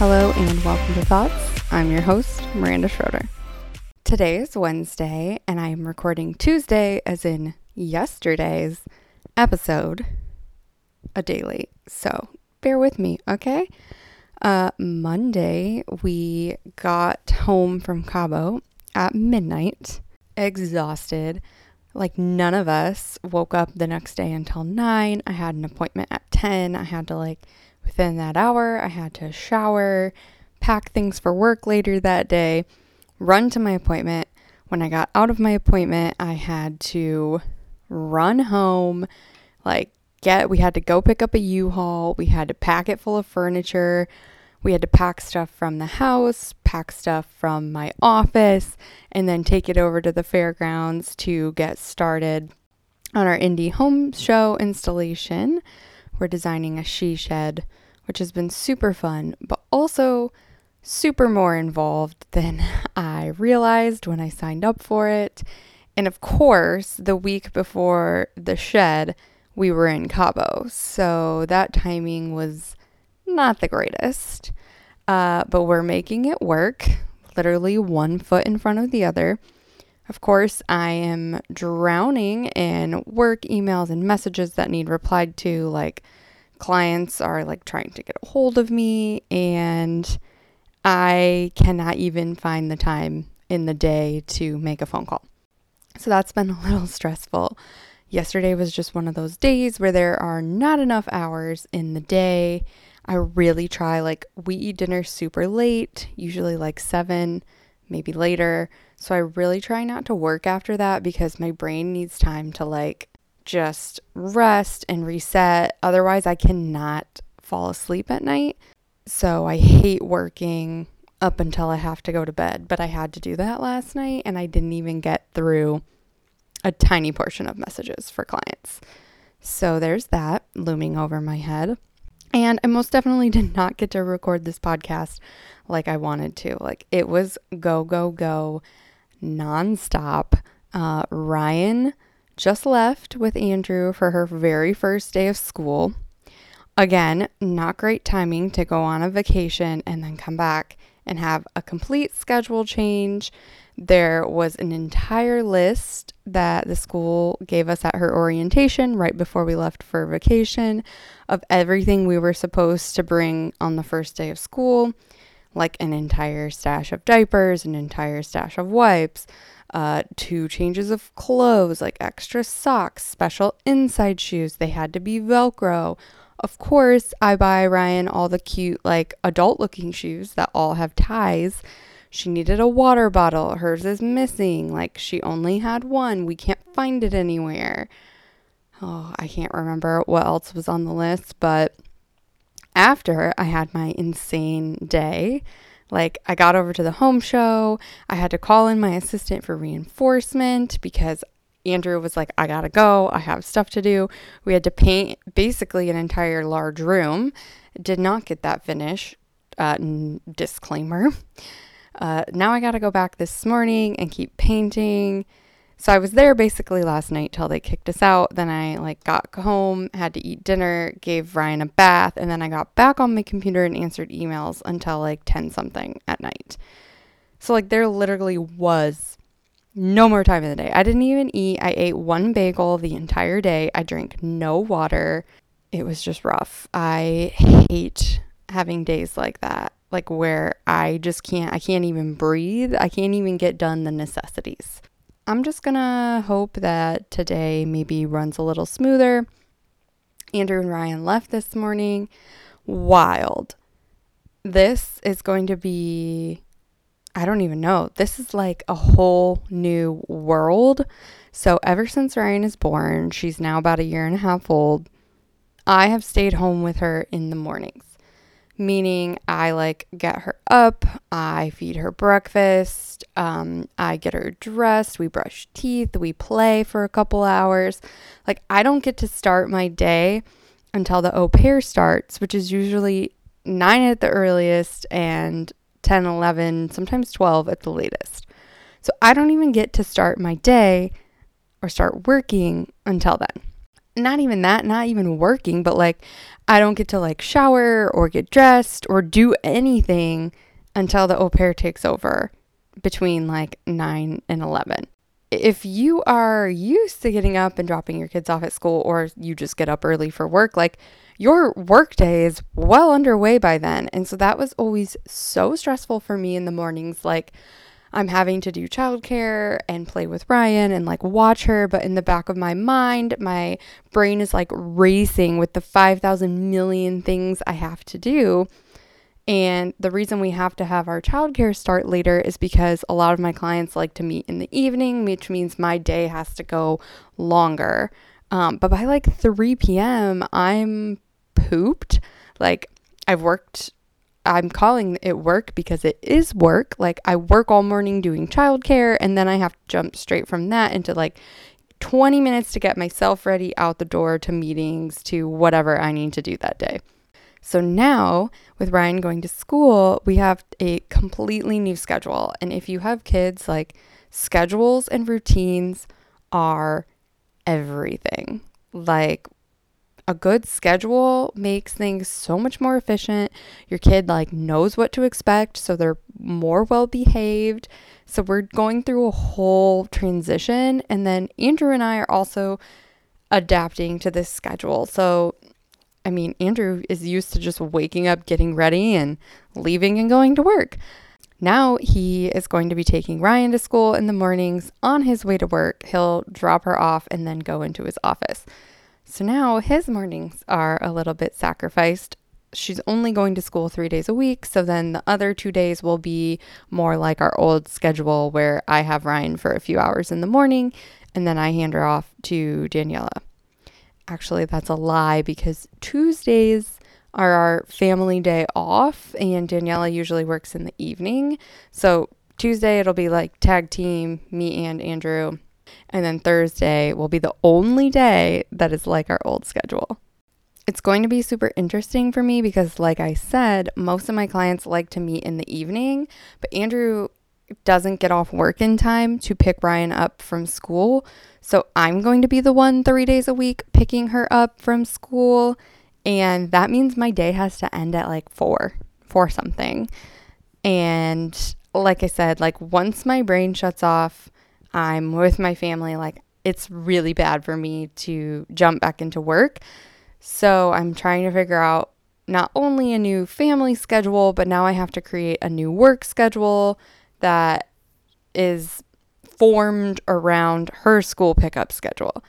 Hello and welcome to Thoughts. I'm your host, Miranda Schroeder. Today is Wednesday and I'm recording Tuesday, as in yesterday's episode, a day late. So bear with me, okay? Monday, we got home from Cabo at midnight, exhausted. Like, none of us woke up the next day until 9. I had an appointment at 10. I had to, within that hour, I had to shower, pack things for work later that day, run to my appointment. When I got out of my appointment, I had to run home, we had to go pick up a U-Haul. We had to pack it full of furniture. We had to pack stuff from the house, pack stuff from my office, and then take it over to the fairgrounds to get started on our indie home show installation. We're designing a she shed, which has been super fun, but also super more involved than I realized when I signed up for it. And of course, the week before the shed, we were in Cabo, so that timing was not the greatest, but we're making it work, literally one foot in front of the other. Of course, I am drowning in work emails and messages that need replied to, clients are trying to get a hold of me, and I cannot even find the time in the day to make a phone call. So that's been a little stressful. Yesterday was just one of those days where there are not enough hours in the day. I really try, we eat dinner super late, usually 7, maybe later. So I really try not to work after that because my brain needs time to just rest and reset. Otherwise, I cannot fall asleep at night. So I hate working up until I have to go to bed. But I had to do that last night and I didn't even get through a tiny portion of messages for clients. So there's that looming over my head. And I most definitely did not get to record this podcast like I wanted to. It was go, go, go, nonstop. Ryan just left with Andrew for her very first day of school. Again, not great timing to go on a vacation and then come back and have a complete schedule change. There was an entire list that the school gave us at her orientation right before we left for vacation of everything we were supposed to bring on the first day of school, an entire stash of diapers, an entire stash of wipes, 2 changes of clothes, extra socks, special inside shoes. They had to be Velcro. Of course, I buy Ryan all the cute, adult-looking shoes that all have ties. She needed a water bottle. Hers is missing. She only had one. We can't find it anywhere. Oh, I can't remember what else was on the list, but after I had my insane day, I got over to the home show. I had to call in my assistant for reinforcement because Andrew was I gotta go. I have stuff to do. We had to paint basically an entire large room. Did not get that finished. Disclaimer. Now I gotta go back this morning and keep painting. So I was there basically last night till they kicked us out. Then I got home, had to eat dinner, gave Ryan a bath, and then I got back on my computer and answered emails until 10 something at night. So there literally was no more time in the day. I didn't even eat. I ate one bagel the entire day. I drank no water. It was just rough. I hate having days like that, where I just can't even breathe. I can't even get done the necessities. I'm just gonna hope that today maybe runs a little smoother. Andrew and Ryan left this morning. Wild. This is going to be, I don't even know. This is a whole new world. So ever since Ryan is born, she's now about a year and a half old, I have stayed home with her in the mornings. Meaning I get her up, I feed her breakfast, I get her dressed, we brush teeth, we play for a couple hours. I don't get to start my day until the au pair starts, which is usually 9 at the earliest and 10, 11, sometimes 12 at the latest. So I don't even get to start my day or start working until then. not even that, not even working, but like I don't get to like shower or get dressed or do anything until the au pair takes over between like 9 and 11. If you are used to getting up and dropping your kids off at school, or you just get up early for work, like your work day is well underway by then. And so that was always so stressful for me in the mornings. Like I'm having to do childcare and play with Ryan and like watch her. But in the back of my mind, my brain is like racing with the 5,000 million things I have to do. And the reason we have to have our childcare start later is because a lot of my clients like to meet in the evening, which means my day has to go longer. But by like 3 p.m., I'm pooped. Like I've worked, I'm calling it work because it is work. Like I work all morning doing childcare, and then I have to jump straight from that into like 20 minutes to get myself ready, out the door, to meetings, to whatever I need to do that day. So now with Ryan going to school, we have a completely new schedule. And if you have kids, like schedules and routines are everything. Like a good schedule makes things so much more efficient. Your kid like knows what to expect, so they're more well behaved. So we're going through a whole transition. And then Andrew and I are also adapting to this schedule. So I mean, Andrew is used to just waking up, getting ready, and leaving and going to work. Now he is going to be taking Ryan to school in the mornings. On his way to work, he'll drop her off and then go into his office. So now his mornings are a little bit sacrificed. She's only going to school 3 days a week, so then the other 2 days will be more like our old schedule where I have Ryan for a few hours in the morning and then I hand her off to Daniela. Actually, that's a lie, because Tuesdays are our family day off and Daniela usually works in the evening. So Tuesday, it'll be like tag team, me and Andrew. And then Thursday will be the only day that is like our old schedule. It's going to be super interesting for me because, like I said, most of my clients like to meet in the evening, but Andrew doesn't get off work in time to pick Ryan up from school. So I'm going to be the one 3 days a week picking her up from school. And that means my day has to end at like four something. And like I said, like once my brain shuts off, I'm with my family. Like it's really bad for me to jump back into work. So I'm trying to figure out not only a new family schedule, but now I have to create a new work schedule that is formed around her school pickup schedule.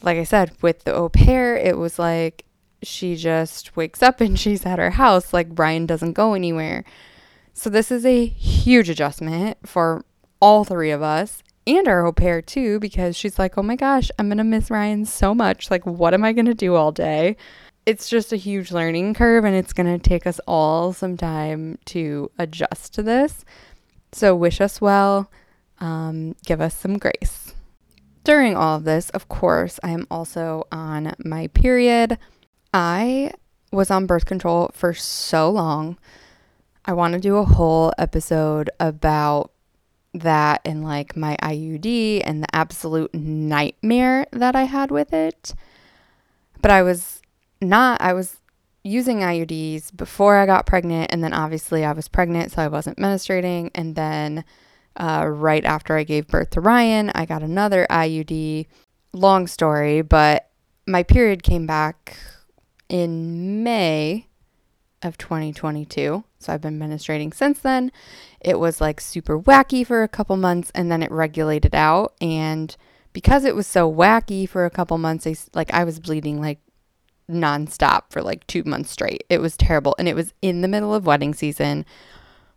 Like I said, with the au pair, it was like she just wakes up and she's at her house. Like Brian doesn't go anywhere. So this is a huge adjustment for all three of us and our au pair too, because she's like, oh my gosh, I'm going to miss Ryan so much. Like, what am I going to do all day? It's just a huge learning curve, and it's going to take us all some time to adjust to this. So wish us well, give us some grace. During all of this, of course, I am also on my period. I was on birth control for so long. I want to do a whole episode about that and like my IUD and the absolute nightmare that I had with it. But I was using IUDs before I got pregnant, and then obviously I was pregnant, so I wasn't menstruating, and then right after I gave birth to Ryan, I got another IUD. Long story, but my period came back in May of 2022, so I've been menstruating since then. It was like super wacky for a couple months, and then it regulated out, and because it was so wacky for a couple months, I was bleeding like nonstop for like 2 months straight. It was terrible. And it was in the middle of wedding season.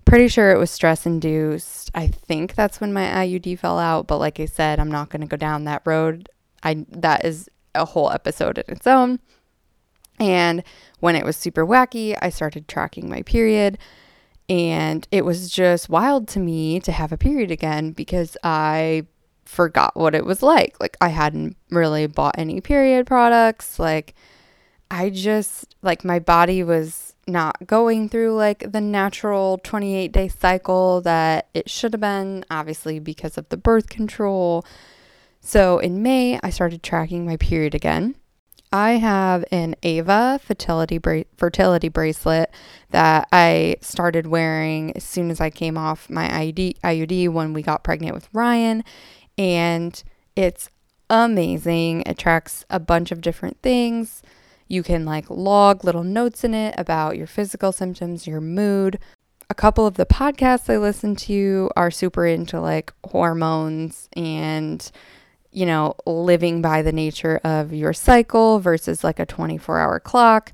Pretty sure it was stress induced. I think that's when my IUD fell out. But like I said, I'm not going to go down that road. That is a whole episode in its own. And when it was super wacky, I started tracking my period. And it was just wild to me to have a period again because I forgot what it was like. Like I hadn't really bought any period products. Like I just, like my body was not going through like the natural 28-day cycle that it should have been, obviously because of the birth control. So in May, I started tracking my period again. I have an Ava fertility bracelet that I started wearing as soon as I came off my IUD when we got pregnant with Ryan, and it's amazing. It tracks a bunch of different things. You can like log little notes in it about your physical symptoms, your mood. A couple of the podcasts I listen to are super into like hormones and, you know, living by the nature of your cycle versus like a 24-hour clock.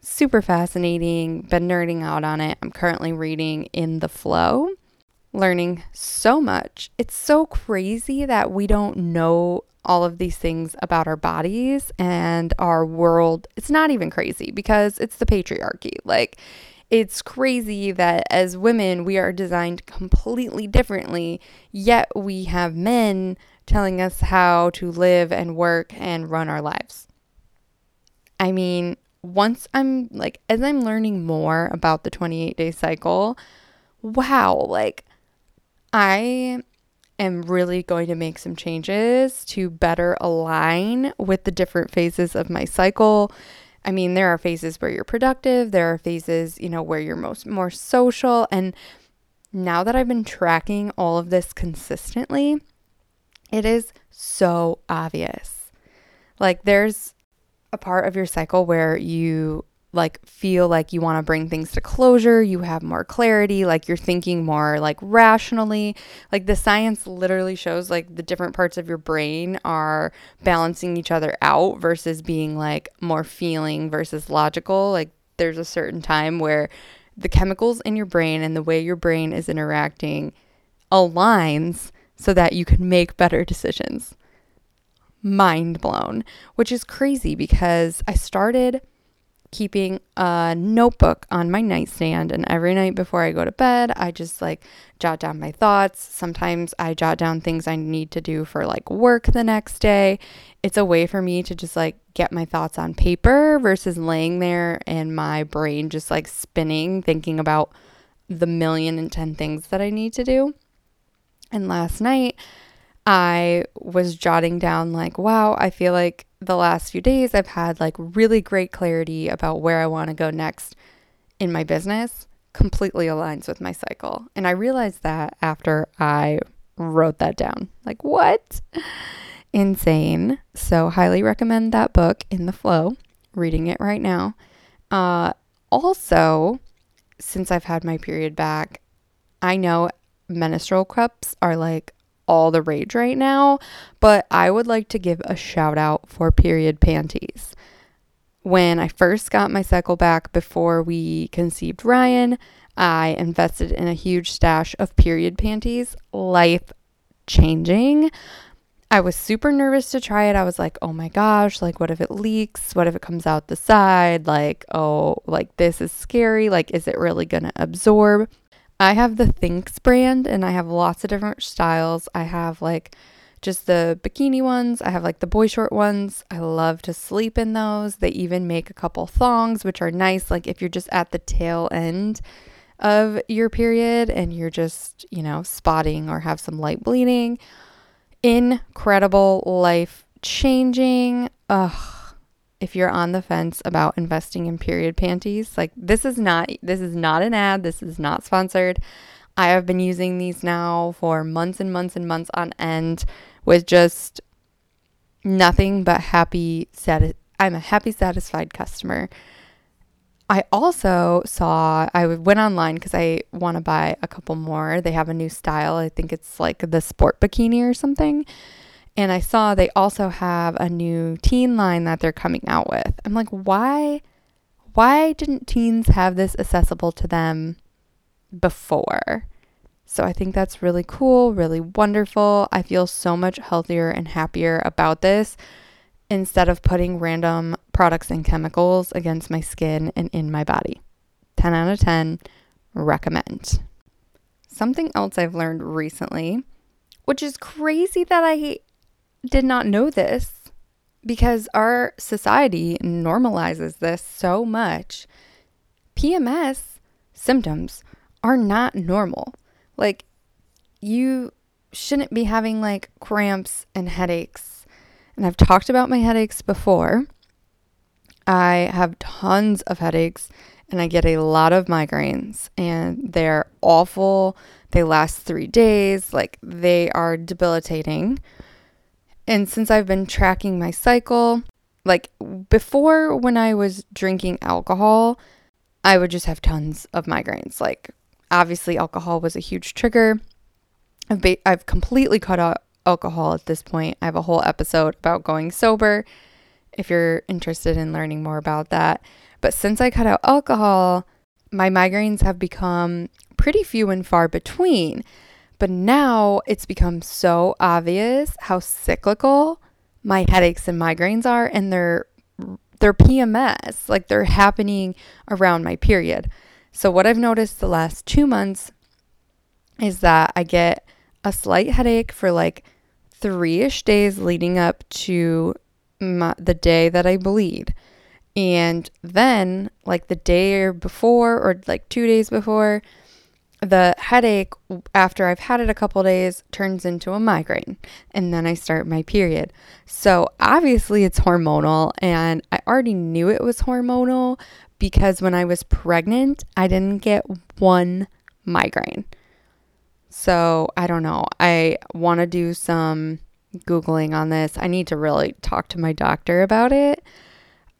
Super fascinating. Been nerding out on it. I'm currently reading In the Flo. Learning so much. It's so crazy that we don't know all of these things about our bodies and our world. It's not even crazy because it's the patriarchy. Like, it's crazy that as women, we are designed completely differently, yet we have men telling us how to live and work and run our lives. I mean, once I'm like, as I'm learning more about the 28-day cycle, wow, like I am really going to make some changes to better align with the different phases of my cycle. I mean, there are phases where you're productive, there are phases, you know, where you're more social. And now that I've been tracking all of this consistently, it is so obvious. Like, there's a part of your cycle where you like feel like you want to bring things to closure, you have more clarity, like you're thinking more like rationally. Like, the science literally shows like the different parts of your brain are balancing each other out versus being like more feeling versus logical. Like, there's a certain time where the chemicals in your brain and the way your brain is interacting aligns so that you can make better decisions. Mind blown, which is crazy because I started keeping a notebook on my nightstand, and every night before I go to bed, I just like jot down my thoughts. Sometimes I jot down things I need to do for like work the next day. It's a way for me to just like get my thoughts on paper versus laying there and my brain just like spinning, thinking about the 1,010,000 things that I need to do. And last night I was jotting down like, wow, I feel like the last few days I've had like really great clarity about where I want to go next in my business. Completely aligns with my cycle. And I realized that after I wrote that down. Like, what? Insane. So highly recommend that book, In the Flow. Reading it right now. Also, since I've had my period back, I know menstrual cups are like all the rage right now, but I would like to give a shout out for period panties. When I first got my cycle back before we conceived Ryan, I invested in a huge stash of period panties. Life changing. I was super nervous to try it. I was like, oh my gosh, like what if it leaks? What if it comes out the side? Like, oh, like this is scary. Like, is it really gonna absorb? I have the Thinx brand and I have lots of different styles. I have like just the bikini ones. I have like the boy short ones. I love to sleep in those. They even make a couple thongs, which are nice. Like if you're just at the tail end of your period and you're just, you know, spotting or have some light bleeding. Incredible, life changing. Ugh. If you're on the fence about investing in period panties, like this is not an ad. This is not sponsored. I have been using these now for months and months and months on end with just nothing but I'm a happy, satisfied customer. I also went online because I want to buy a couple more. They have a new style. I think it's like the sport bikini or something. And I saw they also have a new teen line that they're coming out with. I'm like, why didn't teens have this accessible to them before? So I think that's really cool, really wonderful. I feel so much healthier and happier about this instead of putting random products and chemicals against my skin and in my body. 10 out of 10, recommend. Something else I've learned recently, which is crazy that I did not know this because our society normalizes this so much. PMS symptoms are not normal. Like, you shouldn't be having like cramps and headaches. And I've talked about my headaches before. I have tons of headaches and I get a lot of migraines and they're awful. They last 3 days. Like, they are debilitating. And since I've been tracking my cycle, like before when I was drinking alcohol, I would just have tons of migraines. Like, obviously alcohol was a huge trigger. I've completely cut out alcohol at this point. I have a whole episode about going sober if you're interested in learning more about that. But since I cut out alcohol, my migraines have become pretty few and far between. But now it's become so obvious how cyclical my headaches and migraines are, and they're PMS, like they're happening around my period. So what I've noticed the last 2 months is that I get a slight headache for like 3-ish days leading up to the day that I bleed. And then like the day before or like 2 days before, the headache after I've had it a couple days turns into a migraine, and then I start my period. So obviously it's hormonal, and I already knew it was hormonal because when I was pregnant, I didn't get one migraine. So I don't know. I want to do some Googling on this. I need to really talk to my doctor about it.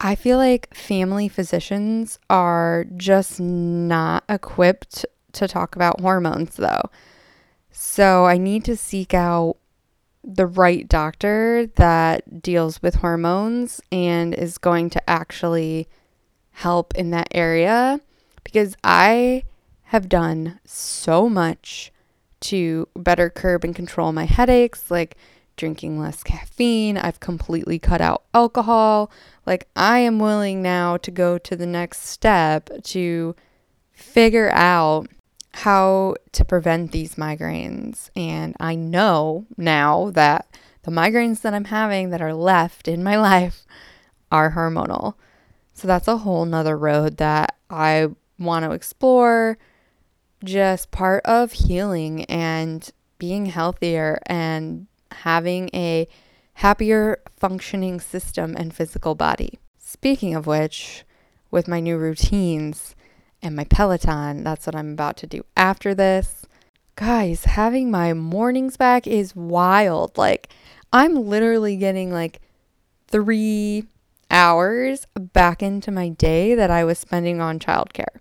I feel like family physicians are just not equipped to talk about hormones though. So I need to seek out the right doctor that deals with hormones and is going to actually help in that area, because I have done so much to better curb and control my headaches, like drinking less caffeine. I've completely cut out alcohol. Like, I am willing now to go to the next step to figure out how to prevent these migraines. And I know now that the migraines that I'm having that are left in my life are hormonal. So that's a whole nother road that I want to explore, just part of healing and being healthier and having a happier functioning system and physical body. Speaking of which, with my new routines and my Peloton, that's what I'm about to do after this. Guys, having my mornings back is wild. Like, I'm literally getting like 3 hours back into my day that I was spending on childcare.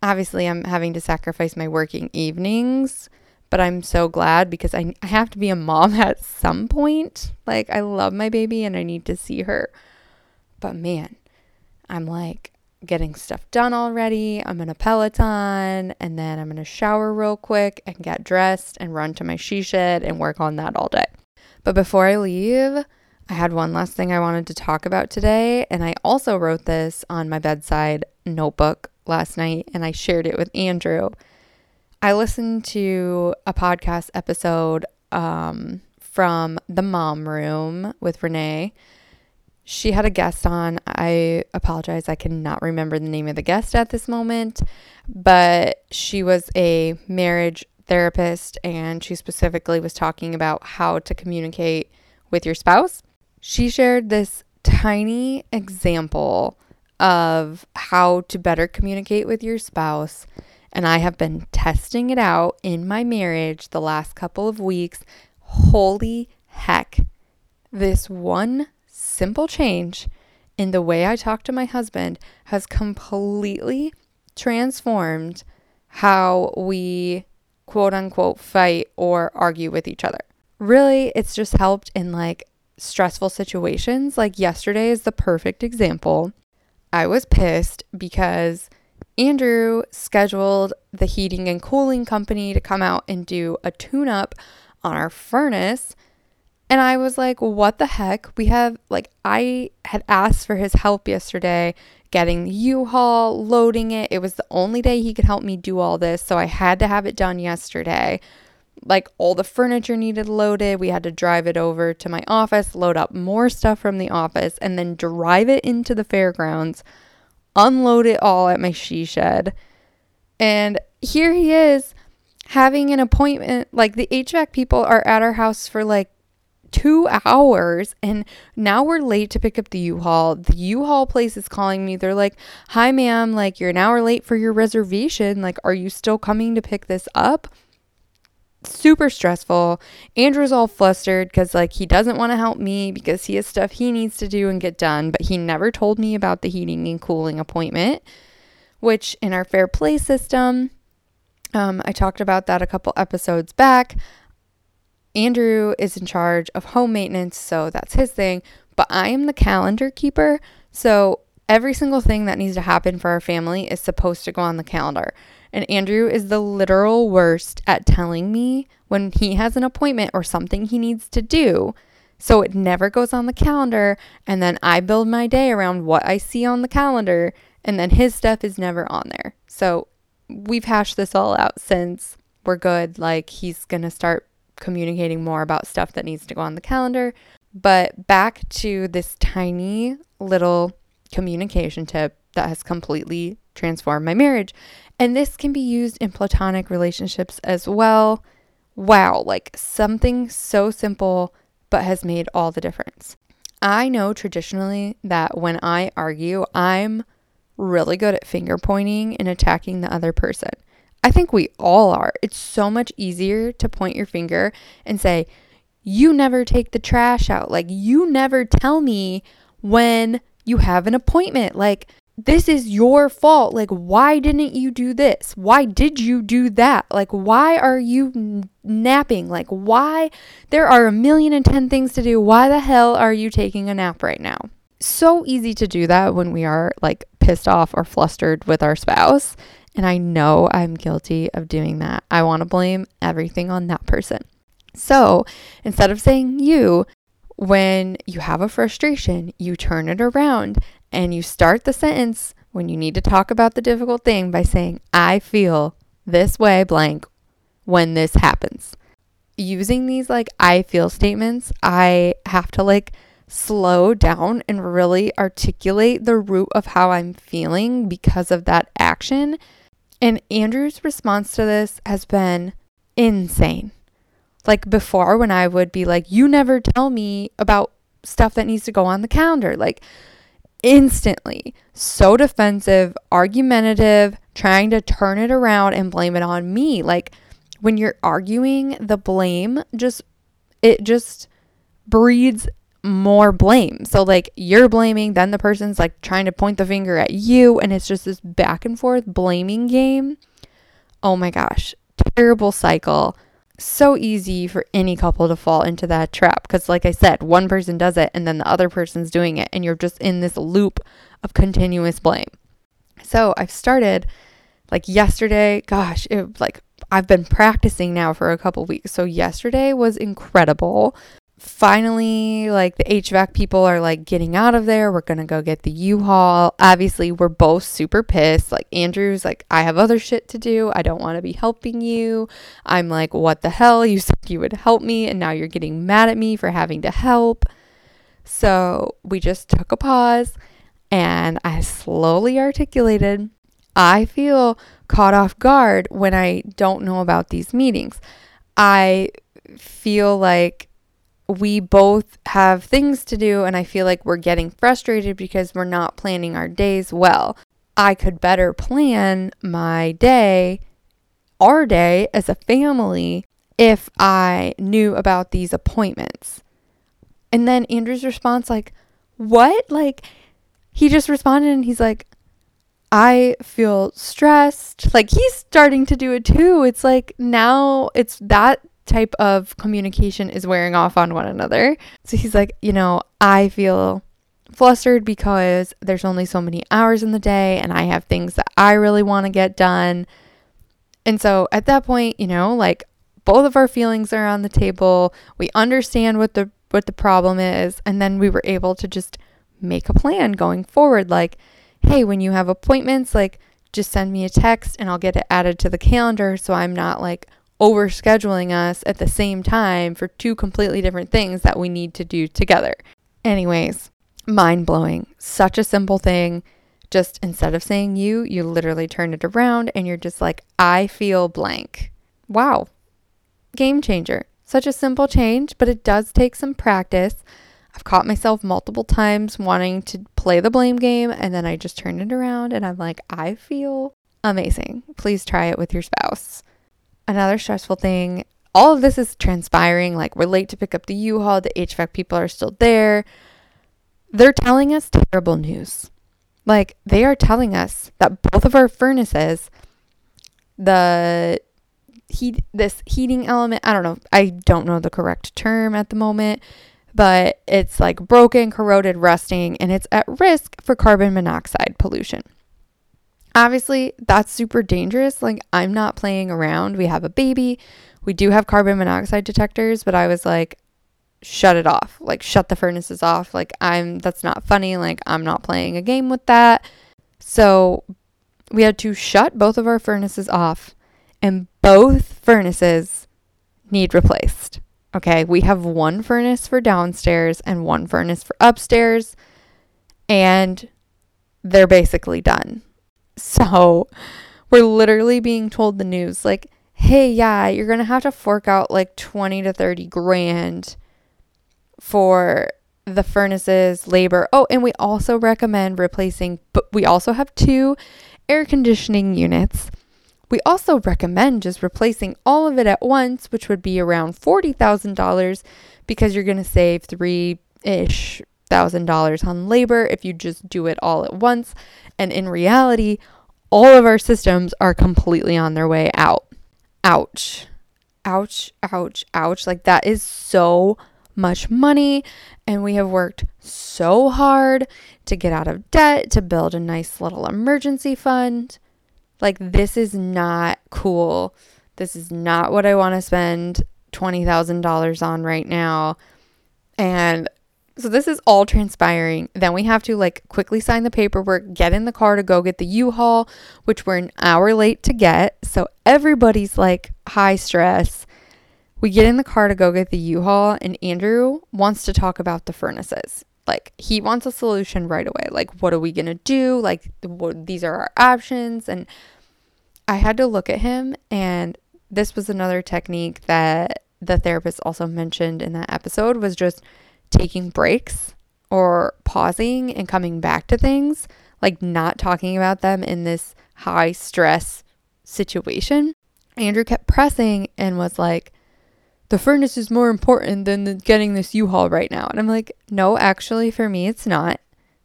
Obviously, I'm having to sacrifice my working evenings, but I'm so glad because I have to be a mom at some point. Like, I love my baby and I need to see her. But man, I'm like getting stuff done already. I'm in a Peloton and then I'm going to shower real quick and get dressed and run to my she shed and work on that all day. But before I leave, I had one last thing I wanted to talk about today. And I also wrote this on my bedside notebook last night and I shared it with Andrew. I listened to a podcast episode from The Mom Room with Renee. She had a guest on. I apologize, I cannot remember the name of the guest at this moment, but she was a marriage therapist and she specifically was talking about how to communicate with your spouse. She shared this tiny example of how to better communicate with your spouse, and I have been testing it out in my marriage the last couple of weeks. Holy heck. This one simple change in the way I talk to my husband has completely transformed how we quote unquote fight or argue with each other. Really, it's just helped in like stressful situations. Like yesterday is the perfect example. I was pissed because Andrew scheduled the heating and cooling company to come out and do a tune-up on our furnace. And I was like, what the heck? I had asked for his help yesterday getting the U-Haul, loading it. It was the only day he could help me do all this. So I had to have it done yesterday. Like, all the furniture needed loaded. We had to drive it over to my office, load up more stuff from the office, and then drive it into the fairgrounds, unload it all at my she shed. And here he is having an appointment, like the HVAC people are at our house for like 2 hours, and now we're late to pick up the U-Haul. The U-Haul place is calling me. They're like, hi ma'am, like you're an hour late for your reservation. Like, are you still coming to pick this up? Super stressful. Andrew's all flustered because like he doesn't want to help me because he has stuff he needs to do and get done, but he never told me about the heating and cooling appointment, which in our fair play system, I talked about that a couple episodes back. Andrew is in charge of home maintenance, so that's his thing, but I am the calendar keeper, so every single thing that needs to happen for our family is supposed to go on the calendar. And Andrew is the literal worst at telling me when he has an appointment or something he needs to do. So it never goes on the calendar. And then I build my day around what I see on the calendar. And then his stuff is never on there. So we've hashed this all out since we're good. Like, he's going to start communicating more about stuff that needs to go on the calendar. But back to this tiny little communication tip that has completely transform my marriage. And this can be used in platonic relationships as well. Wow, like something so simple but has made all the difference. I know traditionally that when I argue, I'm really good at finger pointing and attacking the other person. I think we all are. It's so much easier to point your finger and say, you never take the trash out. Like, you never tell me when you have an appointment. Like, this is your fault. Like, why didn't you do this? Why did you do that? Like, why are you napping? Like, why? There are 1,010 things to do. Why the hell are you taking a nap right now? So easy to do that when we are like pissed off or flustered with our spouse. And I know I'm guilty of doing that. I want to blame everything on that person. So instead of saying you, when you have a frustration, you turn it around. And you start the sentence when you need to talk about the difficult thing by saying, I feel this way blank when this happens. Using these like I feel statements, I have to like slow down and really articulate the root of how I'm feeling because of that action. And Andrew's response to this has been insane. Like, before, when I would be like, you never tell me about stuff that needs to go on the calendar. Like, instantly so defensive, argumentative, trying to turn it around and blame it on me. Like, when you're arguing, the blame just breeds more blame. So like, you're blaming, then the person's like trying to point the finger at you, and it's just this back and forth blaming game. Oh my gosh, terrible cycle. So easy for any couple to fall into that trap, because like I said, one person does it and then the other person's doing it, and you're just in this loop of continuous blame. So I've started, like yesterday, gosh, I've been practicing now for a couple weeks. So yesterday was incredible. Finally, like the HVAC people are like getting out of there. We're going to go get the U-Haul. Obviously, we're both super pissed. Like, Andrew's like, I have other shit to do. I don't want to be helping you. I'm like, what the hell? You said you would help me, and now you're getting mad at me for having to help. So we just took a pause, and I slowly articulated, I feel caught off guard when I don't know about these meetings. I feel like we both have things to do, and I feel like we're getting frustrated because we're not planning our days well. I could better plan my day, our day as a family, if I knew about these appointments. And then Andrew's response, like, what? Like, he just responded and he's like, I feel stressed. Like, he's starting to do it too. It's like, now it's that type of communication is wearing off on one another. So he's like, I feel flustered because there's only so many hours in the day and I have things that I really want to get done. And so at that point, like, both of our feelings are on the table. We understand what the problem is, and then we were able to just make a plan going forward. Like, hey, when you have appointments, like, just send me a text and I'll get it added to the calendar, so I'm not like overscheduling us at the same time for two completely different things that we need to do together. Anyways, mind-blowing. Such a simple thing. Just instead of saying you literally turn it around and you're just like, I feel blank. Wow. Game changer. Such a simple change, but it does take some practice. I've caught myself multiple times wanting to play the blame game, and then I just turn it around and I'm like, I feel amazing. Please try it with your spouse. Another stressful thing, all of this is transpiring, like we're late to pick up the U-Haul, the HVAC people are still there. They're telling us terrible news. Like, they are telling us that both of our furnaces, this heating element, I don't know the correct term at the moment, but it's like broken, corroded, rusting, and it's at risk for carbon monoxide pollution. Obviously, that's super dangerous. Like, I'm not playing around. We have a baby. We do have carbon monoxide detectors, but I was like, shut it off. Like, shut the furnaces off. Like, that's not funny. Like, I'm not playing a game with that. So we had to shut both of our furnaces off, and both furnaces need replaced. Okay, we have one furnace for downstairs and one furnace for upstairs, and they're basically done. So we're literally being told the news, like, hey, yeah, you're going to have to fork out like 20 to 30 grand for the furnaces, labor. Oh, and we also recommend replacing, but we also have 2 air conditioning units. We also recommend just replacing all of it at once, which would be around $40,000, because you're going to save $3,000-ish on labor if you just do it all at once. And in reality, all of our systems are completely on their way out. Ouch. Ouch, ouch, ouch. Like, that is so much money, and we have worked so hard to get out of debt, to build a nice little emergency fund. Like, this is not cool. This is not what I want to spend $20,000 on right now. And so this is all transpiring. Then we have to like quickly sign the paperwork, get in the car to go get the U-Haul, which we're an hour late to get. So everybody's like high stress. We get in the car to go get the U-Haul, and Andrew wants to talk about the furnaces. Like, he wants a solution right away. Like, what are we going to do? Like, these are our options. And I had to look at him. And this was another technique that the therapist also mentioned in that episode, was just taking breaks or pausing and coming back to things, like not talking about them in this high stress situation. Andrew kept pressing and was like, the furnace is more important than getting this U-Haul right now. And I'm like, no, actually for me, it's not,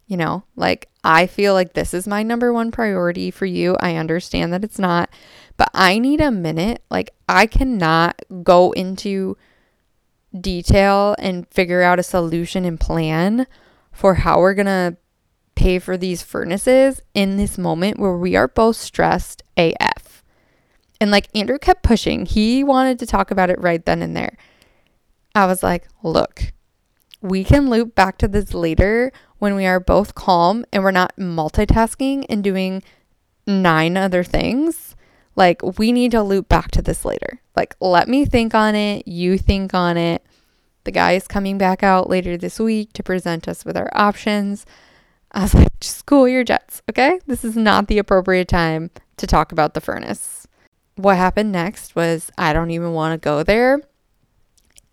you know, like I feel like this is my number one priority. For you, I understand that it's not, but I need a minute. Like, I cannot go into detail and figure out a solution and plan for how we're going to pay for these furnaces in this moment where we are both stressed AF. And like, Andrew kept pushing. He wanted to talk about it right then and there. I was like, look, we can loop back to this later when we are both calm and we're not multitasking and doing 9 other things. Like, we need to loop back to this later. Like, let me think on it. You think on it. The guy is coming back out later this week to present us with our options. I was like, just cool your jets, okay? This is not the appropriate time to talk about the furnace. What happened next was, I don't even want to go there.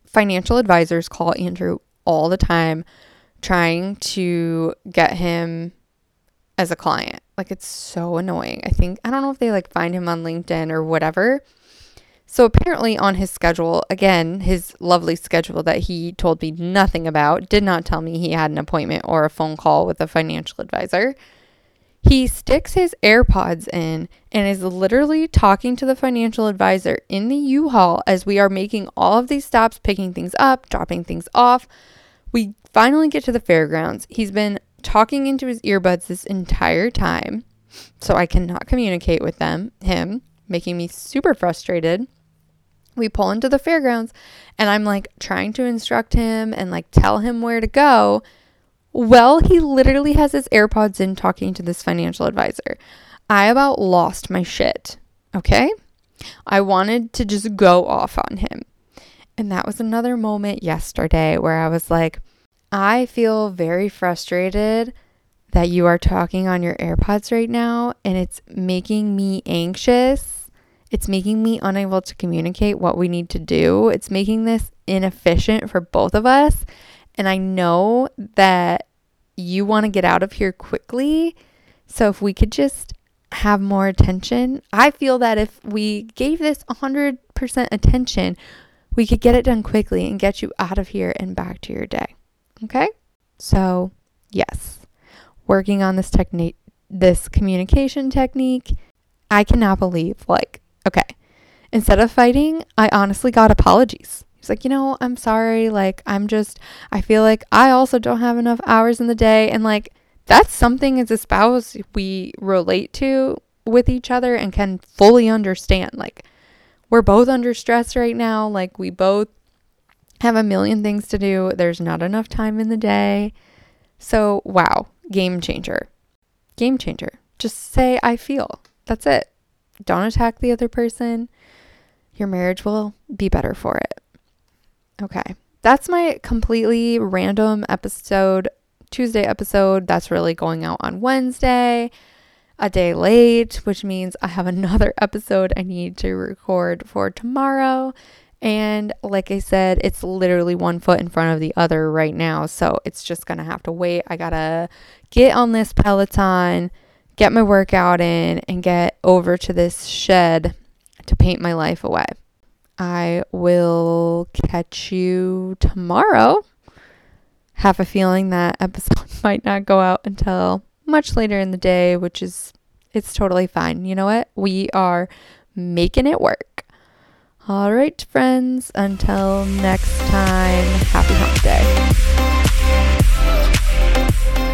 Financial advisors call Andrew all the time trying to get him as a client. Like, it's so annoying. I don't know if they like find him on LinkedIn or whatever. So apparently on his schedule, again, his lovely schedule that he told me nothing about, did not tell me he had an appointment or a phone call with a financial advisor. He sticks his AirPods in and is literally talking to the financial advisor in the U-Haul as we are making all of these stops, picking things up, dropping things off. We finally get to the fairgrounds. He's been talking into his earbuds this entire time, so I cannot communicate with him, making me super frustrated. We pull into the fairgrounds and I'm like trying to instruct him and like tell him where to go. Well, he literally has his AirPods in talking to this financial advisor. I about lost my shit, okay? I wanted to just go off on him. And that was another moment yesterday where I was like, I feel very frustrated that you are talking on your AirPods right now, and it's making me anxious It's making me unable to communicate what we need to do. It's making this inefficient for both of us. And I know that you want to get out of here quickly. So if we could just have more attention, I feel that if we gave this 100% attention, we could get it done quickly and get you out of here and back to your day. Okay? So, yes, working on this technique, this communication technique, I cannot believe, like, okay, instead of fighting, I honestly got apologies. He's like, you know, I'm sorry. Like, I feel like I also don't have enough hours in the day. And like, that's something as a spouse we relate to with each other and can fully understand. Like, we're both under stress right now. Like, we both have a million things to do. There's not enough time in the day. So, wow, game changer. Game changer. Just say, I feel. That's it. Don't attack the other person. Your marriage will be better for it. Okay. That's my completely random episode, Tuesday episode. That's really going out on Wednesday, a day late, which means I have another episode I need to record for tomorrow. And like I said, it's literally one foot in front of the other right now. So it's just going to have to wait. I got to get on this Peloton, get my workout in, and get over to this shed to paint my life away. I will catch you tomorrow. Have a feeling that episode might not go out until much later in the day, which is, it's totally fine. You know what? We are making it work. All right, friends. Until next time, happy hump day.